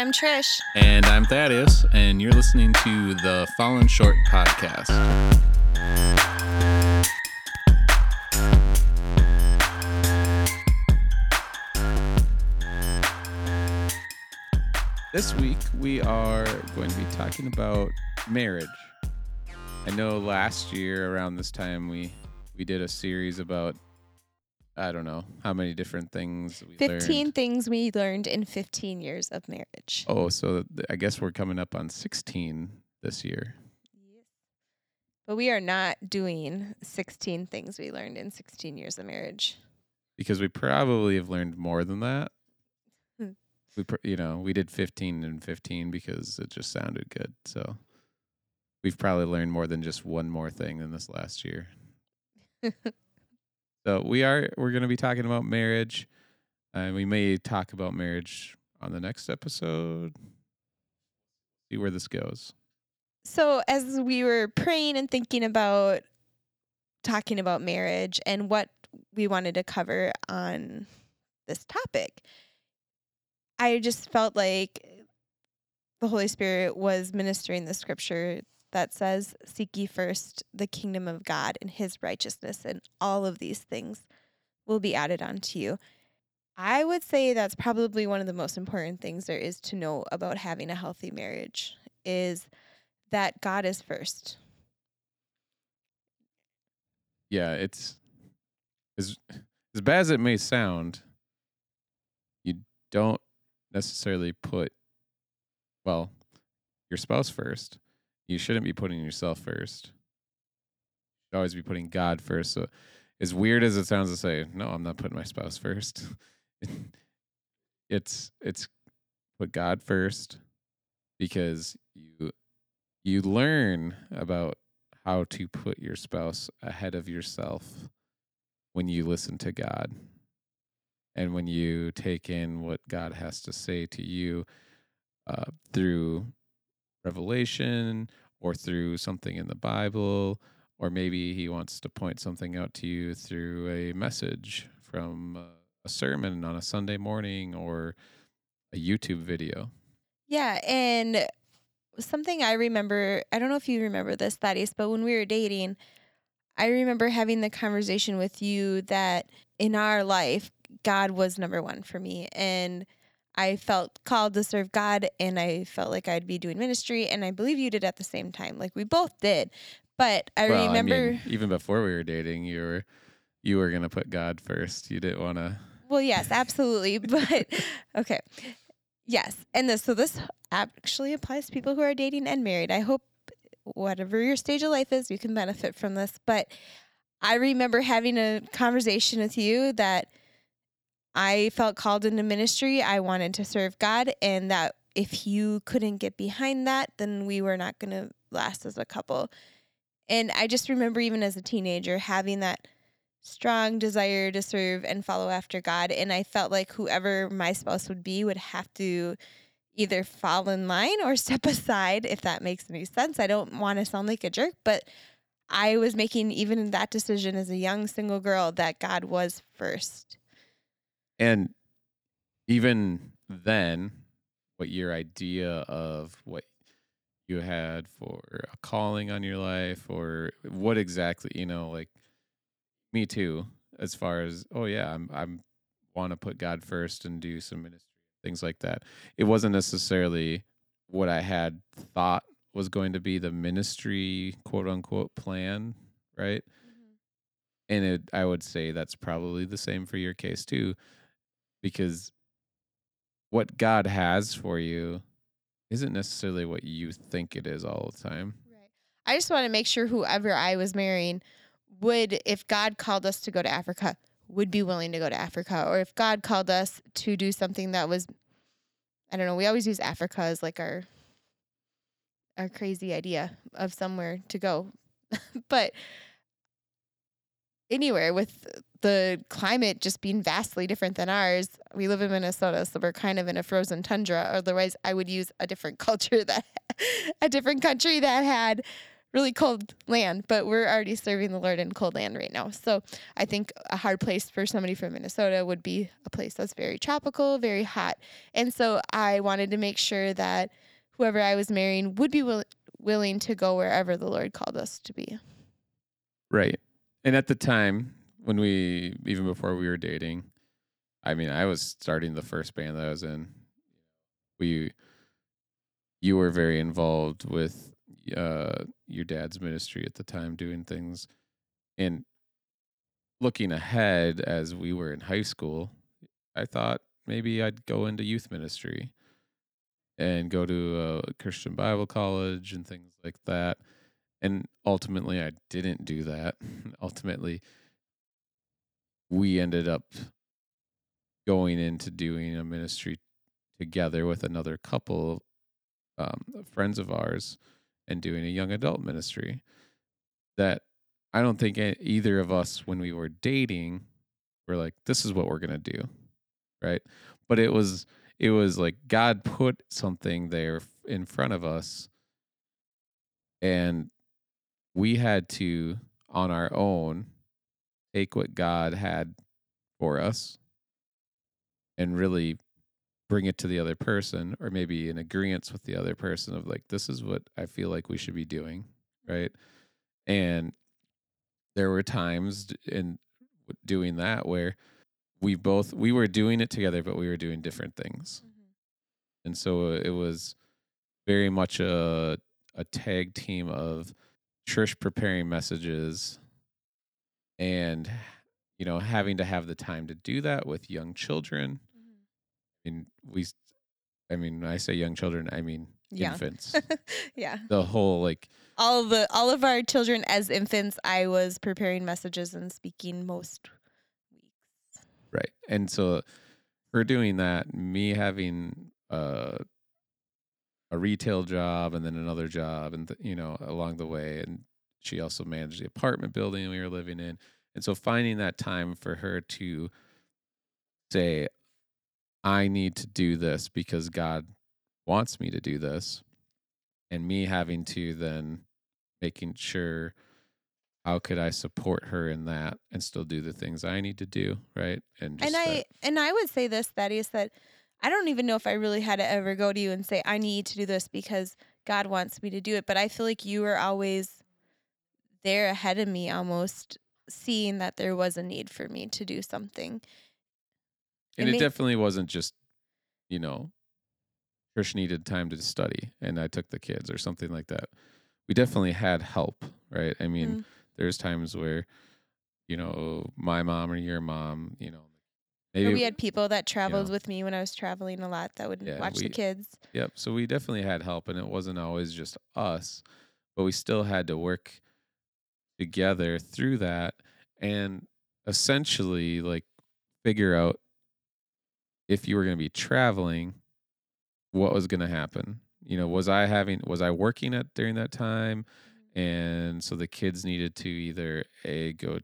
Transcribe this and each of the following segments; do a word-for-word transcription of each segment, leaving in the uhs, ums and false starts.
I'm Trish. And I'm Thaddeus, and you're listening to the Fallen Short Podcast. This week, we are going to be talking about marriage. I know last year around this time, we, we did a series about I don't know how many different things we learned. fifteen things we learned in fifteen years of marriage. Oh, so th- I guess we're coming up on sixteen this year. Yes. But we are not doing sixteen things we learned in sixteen years of marriage. Because we probably have learned more than that. Hmm. We, pr- you know, we did fifteen and fifteen because it just sounded good. So we've probably learned more than just one more thing than this last year. So we are, we're going to be talking about marriage, and uh, we may talk about marriage on the next episode. See where this goes. So as we were praying and thinking about talking about marriage and what we wanted to cover on this topic, I just felt like the Holy Spirit was ministering the scripture that says, seek ye first the kingdom of God and his righteousness, and all of these things will be added onto you. I would say that's probably one of the most important things there is to know about having a healthy marriage, is that God is first. Yeah, it's as, as bad as it may sound, you don't necessarily put, well, your spouse first. You shouldn't be putting yourself first. You should always be putting God first. So as weird as it sounds to say, no, I'm not putting my spouse first. it's it's put God first, because you you learn about how to put your spouse ahead of yourself when you listen to God. And when you take in what God has to say to you uh, through revelation or through something in the Bible, or maybe he wants to point something out to you through a message from a sermon on a Sunday morning or a YouTube video. Yeah, and something I remember, I don't know if you remember this, Thaddeus, but when we were dating, I remember having the conversation with you that in our life, God was number one for me, and I felt called to serve God, and I felt like I'd be doing ministry, and I believe you did at the same time. Like, we both did. But I well, remember... I mean, even before we were dating, you were you were going to put God first. You didn't want to... Well, yes, absolutely. But, okay. Yes. And this, so this actually applies to people who are dating and married. I hope whatever your stage of life is, you can benefit from this. But I remember having a conversation with you that I felt called into ministry. I wanted to serve God, and that if you couldn't get behind that, then we were not going to last as a couple. And I just remember even as a teenager having that strong desire to serve and follow after God. And I felt like whoever my spouse would be would have to either fall in line or step aside, if that makes any sense. I don't want to sound like a jerk, but I was making even that decision as a young single girl that God was first. And even then, what your idea of what you had for a calling on your life, or what exactly, you know, like me too, as far as, oh yeah, I'm, I'm want to put God first and do some ministry, things like that. It wasn't necessarily what I had thought was going to be the ministry, quote unquote, plan, right? Mm-hmm. And it, I would say that's probably the same for your case too. Because what God has for you isn't necessarily what you think it is all the time. Right. I just want to make sure whoever I was marrying would, if God called us to go to Africa, would be willing to go to Africa. Or if God called us to do something that was, I don't know, we always use Africa as like our our crazy idea of somewhere to go. But anywhere with the climate just being vastly different than ours. We live in Minnesota, so we're kind of in a frozen tundra. Otherwise, I would use a different culture that, a different country that had really cold land, but we're already serving the Lord in cold land right now. So I think a hard place for somebody from Minnesota would be a place that's very tropical, very hot. And so I wanted to make sure that whoever I was marrying would be will- willing to go wherever the Lord called us to be. Right. And at the time when we, even before we were dating, I mean, I was starting the first band that I was in. We, you were very involved with uh, your dad's ministry at the time, doing things. And looking ahead, as we were in high school, I thought maybe I'd go into youth ministry and go to a Christian Bible college and things like that. And ultimately, I didn't do that. Ultimately, we ended up going into doing a ministry together with another couple um, friends of ours and doing a young adult ministry that I don't think either of us, when we were dating, were like, this is what we're going to do. Right. But it was, it was like God put something there in front of us, and we had to, on our own, take what God had for us and really bring it to the other person, or maybe in agreement with the other person of like, this is what I feel like we should be doing, right? And there were times in doing that where we both, we were doing it together, but we were doing different things. Mm-hmm. And so it was very much a a tag team of church preparing messages and, you know, having to have the time to do that with young children. I mean, we, I mean, when I say young children, I mean yeah. infants. Yeah. The whole, like. All the all of our children as infants, I was preparing messages and speaking most weeks. Right. And so her doing that, me having uh, a retail job and then another job and, th- you know, along the way. And she also managed the apartment building we were living in. And so finding that time for her to say, I need to do this because God wants me to do this, and me having to then making sure how could I support her in that and still do the things I need to do, right? And just and I that. and I would say this, Thaddeus, that I don't even know if I really had to ever go to you and say I need to do this because God wants me to do it, but I feel like you were always there ahead of me, almost seeing that there was a need for me to do something. And it, it definitely wasn't just, you know, Trish needed time to study and I took the kids or something like that. We definitely had help, right? I mean, mm-hmm. there's times where, you know, my mom or your mom, you know. maybe or we had people that traveled you know, with me when I was traveling a lot that would yeah, watch we, the kids. Yep. So we definitely had help, and it wasn't always just us, but we still had to work together through that and essentially, like, figure out if you were going to be traveling, what was going to happen? You know, was I having, was I working at during that time? And so the kids needed to either A, go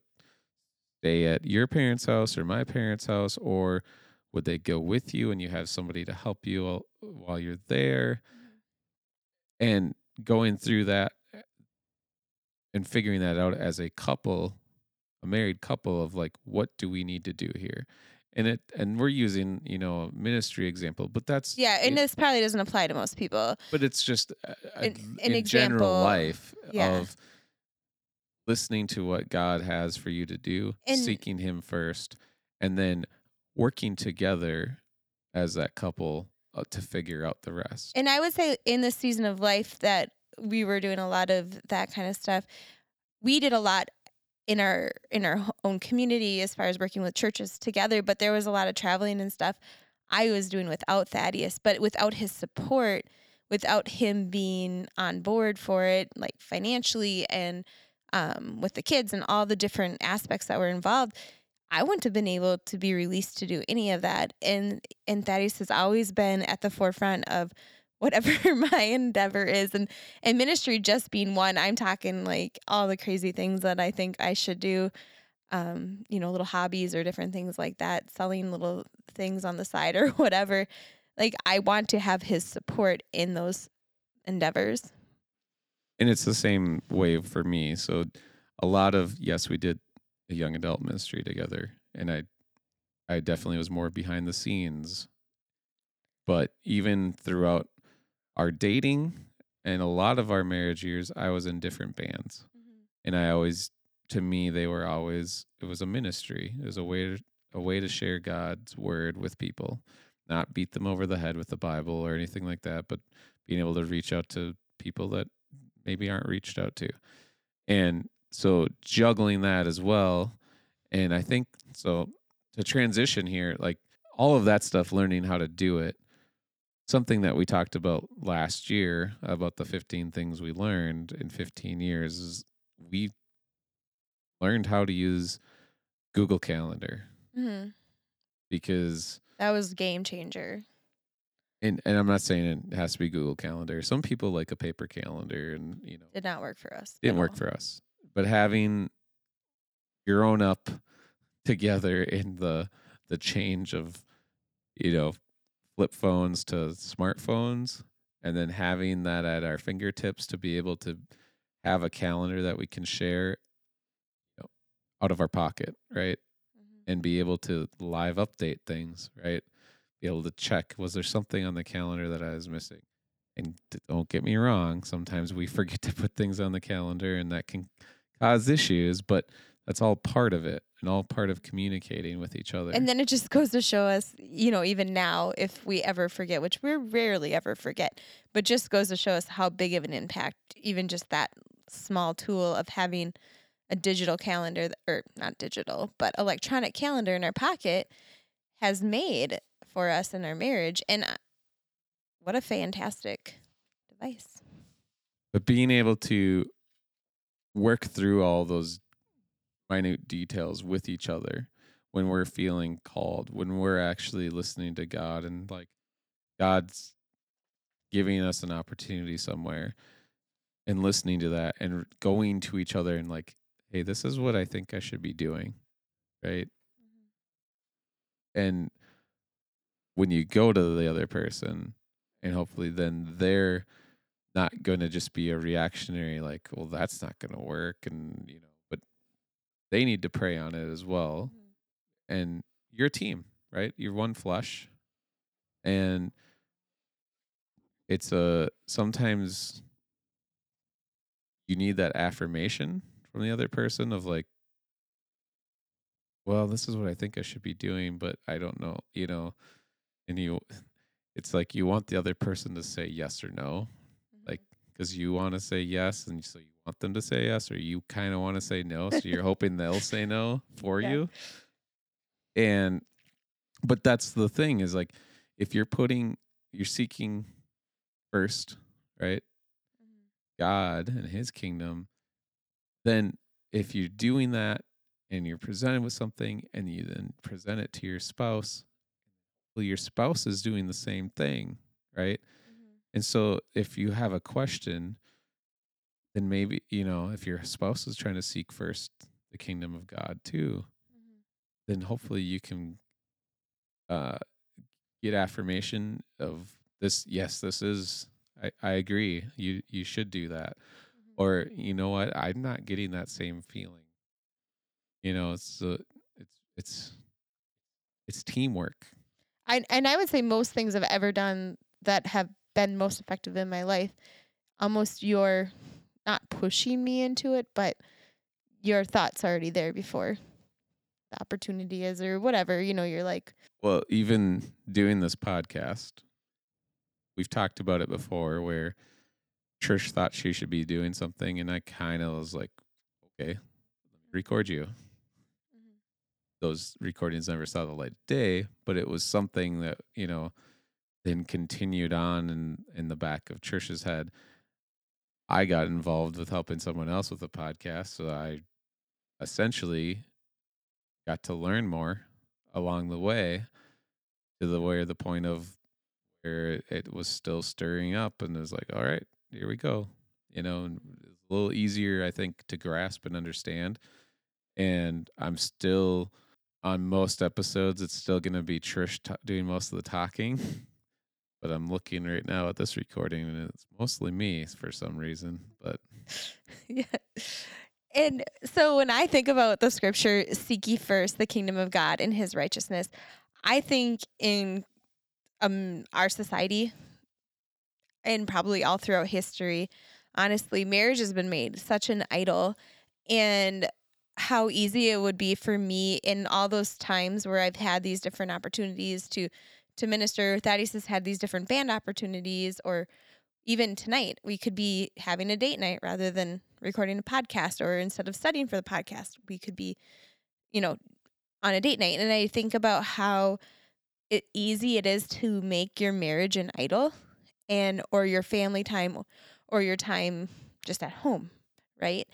stay at your parents' house or my parents' house, or would they go with you and you have somebody to help you while you're there? And going through that and figuring that out as a couple, a married couple, of like, what do we need to do here? And it, and we're using, you know, ministry example, but that's yeah, and it, this probably doesn't apply to most people. But it's just a, a, an, an in example, general life yeah. of listening to what God has for you to do, and seeking Him first, and then working together as that couple uh, to figure out the rest. And I would say in this season of life that we were doing a lot of that kind of stuff. We did a lot in our in our own community as far as working with churches together, but there was a lot of traveling and stuff I was doing without Thaddeus, but without his support, without him being on board for it, like financially and um, with the kids and all the different aspects that were involved, I wouldn't have been able to be released to do any of that. And and Thaddeus has always been at the forefront of whatever my endeavor is, and, and ministry just being one. I'm talking like all the crazy things that I think I should do, um, you know, little hobbies or different things like that, selling little things on the side or whatever. Like, I want to have his support in those endeavors. and it's the same way for me. So a lot of, yes, we did a young adult ministry together, and I, I definitely was more behind the scenes, but even throughout our dating and a lot of our marriage years, I was in different bands, mm-hmm. and I always, to me, they were always, it was a ministry. It was a way to, a way to share God's word with people, not beat them over the head with the Bible or anything like that, but being able to reach out to people that maybe aren't reached out to. And so juggling that as well. And I think, so to transition here, like all of that stuff, learning how to do it, something that we talked about last year about the fifteen things we learned in fifteen years is we learned how to use Google Calendar. Mm-hmm. Because that was a game changer. And and I'm not saying it has to be Google Calendar. Some people like a paper calendar, and you know, did not work for us. Didn't work for us. But having your own up together in the the change of, you know, flip phones to smartphones, and then having that at our fingertips to be able to have a calendar that we can share, you know, out of our pocket, right? Mm-hmm. And be able to live update things, right? Able to check, was there something on the calendar that I was missing? And don't get me wrong, sometimes we forget to put things on the calendar, and that can cause issues, but that's all part of it and all part of communicating with each other. And then it just goes to show us, you know, even now, if we ever forget, which we rarely ever forget, but just goes to show us how big of an impact even just that small tool of having a digital calendar, or not digital, but electronic calendar in our pocket has made for us in our marriage. And what a fantastic device. But being able to work through all those minute details with each other when we're feeling called, when we're actually listening to God, and like God's giving us an opportunity somewhere, and listening to that and going to each other and like, hey, this is what I think I should be doing, right? Mm-hmm. And when you go to the other person, and hopefully then they're not going to just be a reactionary, like, well, that's not going to work. And, you know, but they need to pray on it as well. Mm-hmm. And you're a team, right? You're one flesh. And it's a, sometimes you need that affirmation from the other person of like, well, this is what I think I should be doing, but I don't know, you know. And you, it's like you want the other person to say yes or no, mm-hmm. like, because you want to say yes, and so you want them to say yes, or you kind of want to say no, so you're hoping they'll say no for yeah. you. And, but that's the thing is like, if you're putting, you're seeking first, right, mm-hmm. God and His kingdom, then if you're doing that and you're presented with something and you then present it to your spouse, well, your spouse is doing the same thing, right? Mm-hmm. And so if you have a question, then maybe, you know, if your spouse is trying to seek first the kingdom of God too, mm-hmm. then hopefully you can uh, get affirmation of this. Yes, this is, I, I agree. You, you should do that. Mm-hmm. Or, you know what? I'm not getting that same feeling. You know, it's, uh, it's, it's, it's teamwork. I, and I would say most things I've ever done that have been most effective in my life, almost you're not pushing me into it, but your thought's already there before the opportunity is or whatever. You know, you're like, well, even doing this podcast, we've talked about it before where Trish thought she should be doing something, and I kind of was like, okay, let me record you. Those recordings never saw the light of day, but it was something that, you know, then continued on in, in the back of Trish's head. I got involved with helping someone else with a podcast, so I essentially got to learn more along the way to the where the point of where it was still stirring up, and it was like, all right, here we go. You know, and it was a little easier, I think, to grasp and understand. And I'm still... on most episodes, it's still going to be Trish t- doing most of the talking, but I'm looking right now at this recording, and it's mostly me for some reason. But Yeah. And so when I think about the scripture, seek ye first the kingdom of God and his righteousness, I think in um, our society and probably all throughout history, honestly, marriage has been made such an idol, and how easy it would be for me in all those times where I've had these different opportunities to to minister. Thaddeus has had these different band opportunities, or even tonight, we could be having a date night rather than recording a podcast, or instead of studying for the podcast, we could be, you know, on a date night. And I think about how it, easy it is to make your marriage an idol, and or your family time, or your time just at home, right?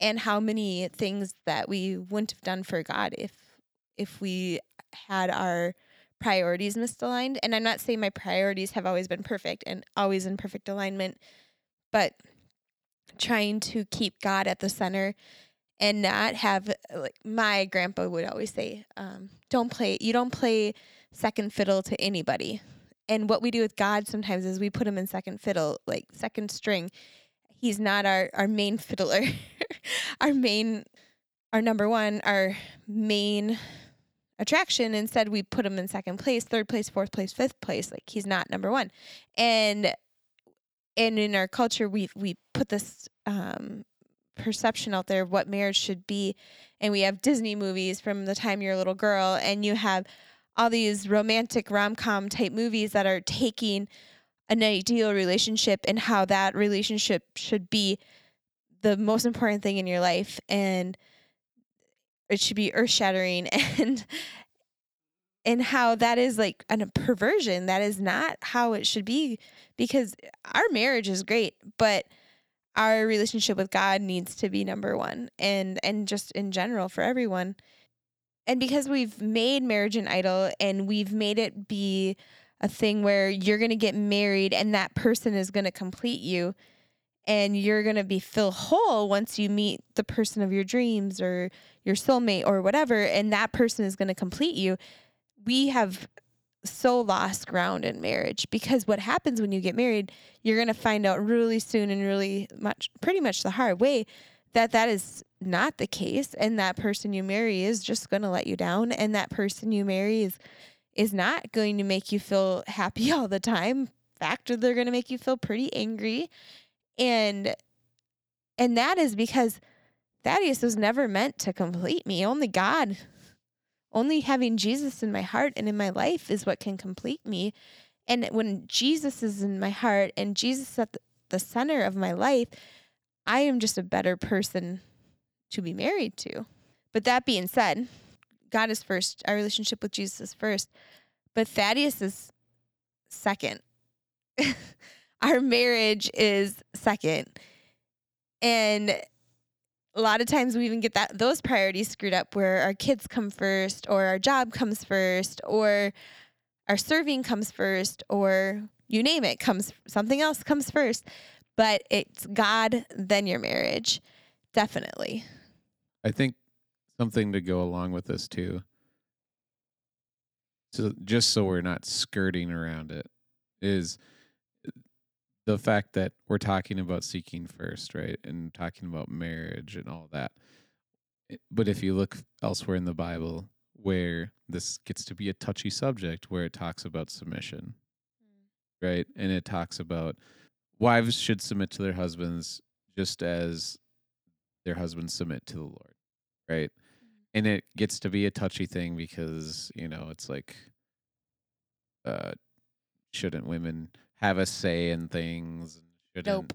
And how many things that we wouldn't have done for God if if we had our priorities misaligned. And I'm not saying my priorities have always been perfect and always in perfect alignment, but trying to keep God at the center and not have, like my grandpa would always say, um, don't play, you don't play second fiddle to anybody. And what we do with God sometimes is we put him in second fiddle, like second string. He's not our, our main fiddler, our main, our number one, our main attraction. Instead, we put him in second place, third place, fourth place, fifth place. Like, he's not number one. And and in our culture, we we put this um, perception out there of what marriage should be. And we have Disney movies from the time you're a little girl, and you have all these romantic rom-com type movies that are taking an ideal relationship and how that relationship should be the most important thing in your life, and it should be earth-shattering, and and how that is like a perversion. That is not how it should be, because our marriage is great, but our relationship with God needs to be number one, and and just in general for everyone. And because we've made marriage an idol, and we've made it be a thing where you're going to get married and that person is going to complete you, and you're going to be feel whole once you meet the person of your dreams or your soulmate or whatever, and that person is going to complete you. We have so lost ground in marriage, because what happens when you get married, you're going to find out really soon and really much, pretty much the hard way, that that is not the case. And that person you marry is just going to let you down. And that person you marry is is not going to make you feel happy all the time. In fact, they're going to make you feel pretty angry. And and that is because Thaddeus was never meant to complete me. Only God, only having Jesus in my heart and in my life is what can complete me. And when Jesus is in my heart and Jesus is at the center of my life, I am just a better person to be married to. But that being said, God is first. Our relationship with Jesus is first, but Thaddeus is second. Our marriage is second. And a lot of times we even get that those priorities screwed up, where our kids come first, or our job comes first, or our serving comes first, or you name it comes, something else comes first, but it's God, then your marriage. Definitely. I think something to go along with this too, so just so we're not skirting around it, is the fact that we're talking about seeking first, right? And talking about marriage and all that. But if you look elsewhere in the Bible where this gets to be a touchy subject, where it talks about submission, mm. right? And it talks about wives should submit to their husbands just as their husbands submit to the Lord, right? And it gets to be a touchy thing because, you know, it's like, uh, shouldn't women have a say in things? Shouldn't...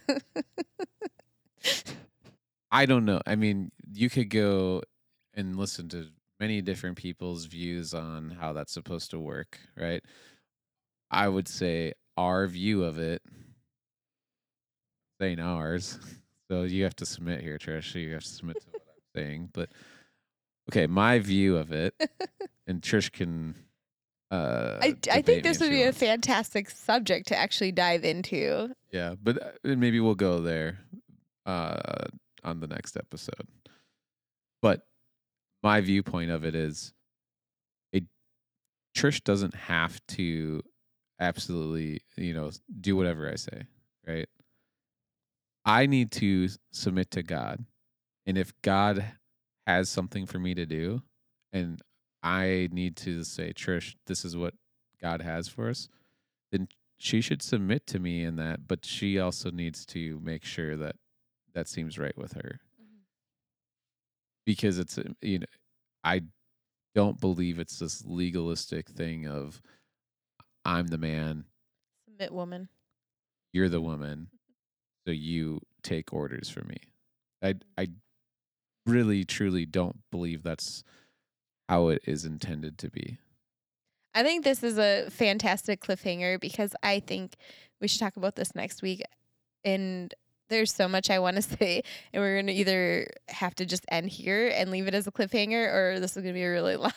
Nope. I don't know. I mean, you could go and listen to many different people's views on how that's supposed to work, right? I would say our view of it, saying ours. So you have to submit here, Trish. You have to submit to what I'm saying. But okay, my view of it, and Trish can. Uh, I I think this would be wants. a fantastic subject to actually dive into. Yeah, but maybe we'll go there uh, on the next episode. But my viewpoint of it is, it Trish doesn't have to absolutely, you know, do whatever I say, right? I need to submit to God. And if God has something for me to do and I need to say, Trish, this is what God has for us, then she should submit to me in that, but she also needs to make sure that that seems right with her. Mm-hmm. Because it's, you know, I don't believe it's this legalistic thing of I'm the man. Submit woman. You're the woman. So you take orders from me. I, mm-hmm. I really, truly don't believe that's how it is intended to be. I think this is a fantastic cliffhanger because I think we should talk about this next week. And there's so much I want to say, and we're going to either have to just end here and leave it as a cliffhanger, or this is going to be a really long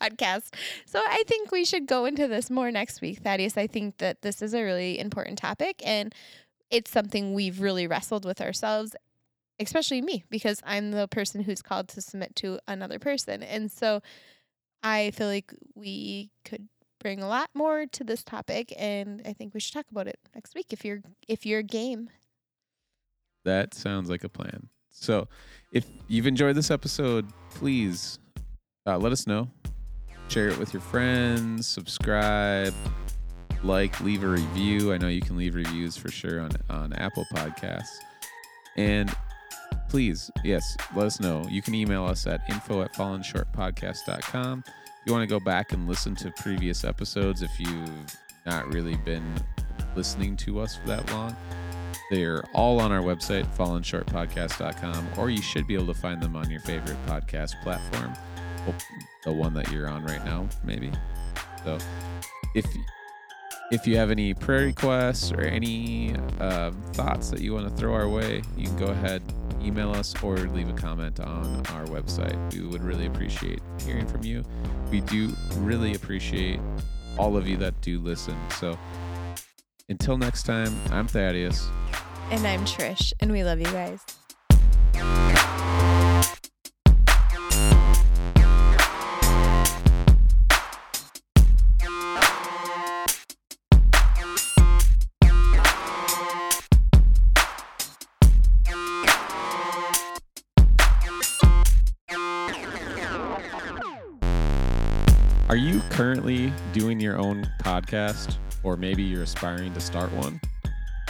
podcast. So I think we should go into this more next week, Thaddeus. I think that this is a really important topic, and it's something we've really wrestled with ourselves, especially me, because I'm the person who's called to submit to another person. And so I feel like we could bring a lot more to this topic, and I think we should talk about it next week if you're if you're game. That sounds like a plan. So if you've enjoyed this episode, please uh, let us know. Share it with your friends. Subscribe. Like. Leave a review. I know you can leave reviews for sure on, on Apple Podcasts. And please, yes, let us know. You can email us at info at fallen short podcast dot com. If you want to go back and listen to previous episodes, if you've not really been listening to us for that long, they're all on our website, fallen short podcast dot com, or you should be able to find them on your favorite podcast platform, the one that you're on right now, maybe. So if if you have any prayer requests or any uh, thoughts that you want to throw our way, you can go ahead, email us, or leave a comment on our website. We would really appreciate hearing from you. We do really appreciate all of you that do listen. So until next time, I'm Thaddeus. And I'm Trish, and we love you guys. Are you currently doing your own podcast, or maybe you're aspiring to start one?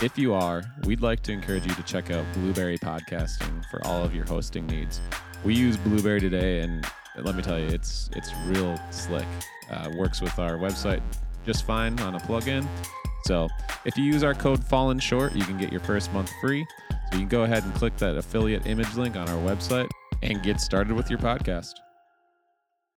If you are, we'd like to encourage you to check out Blueberry Podcasting for all of your hosting needs. We use Blueberry today, and let me tell you, it's it's real slick. Uh, works with our website just fine on a plugin. So if you use our code Fallen Short, you can get your first month free. So you can go ahead and click that affiliate image link on our website and get started with your podcast.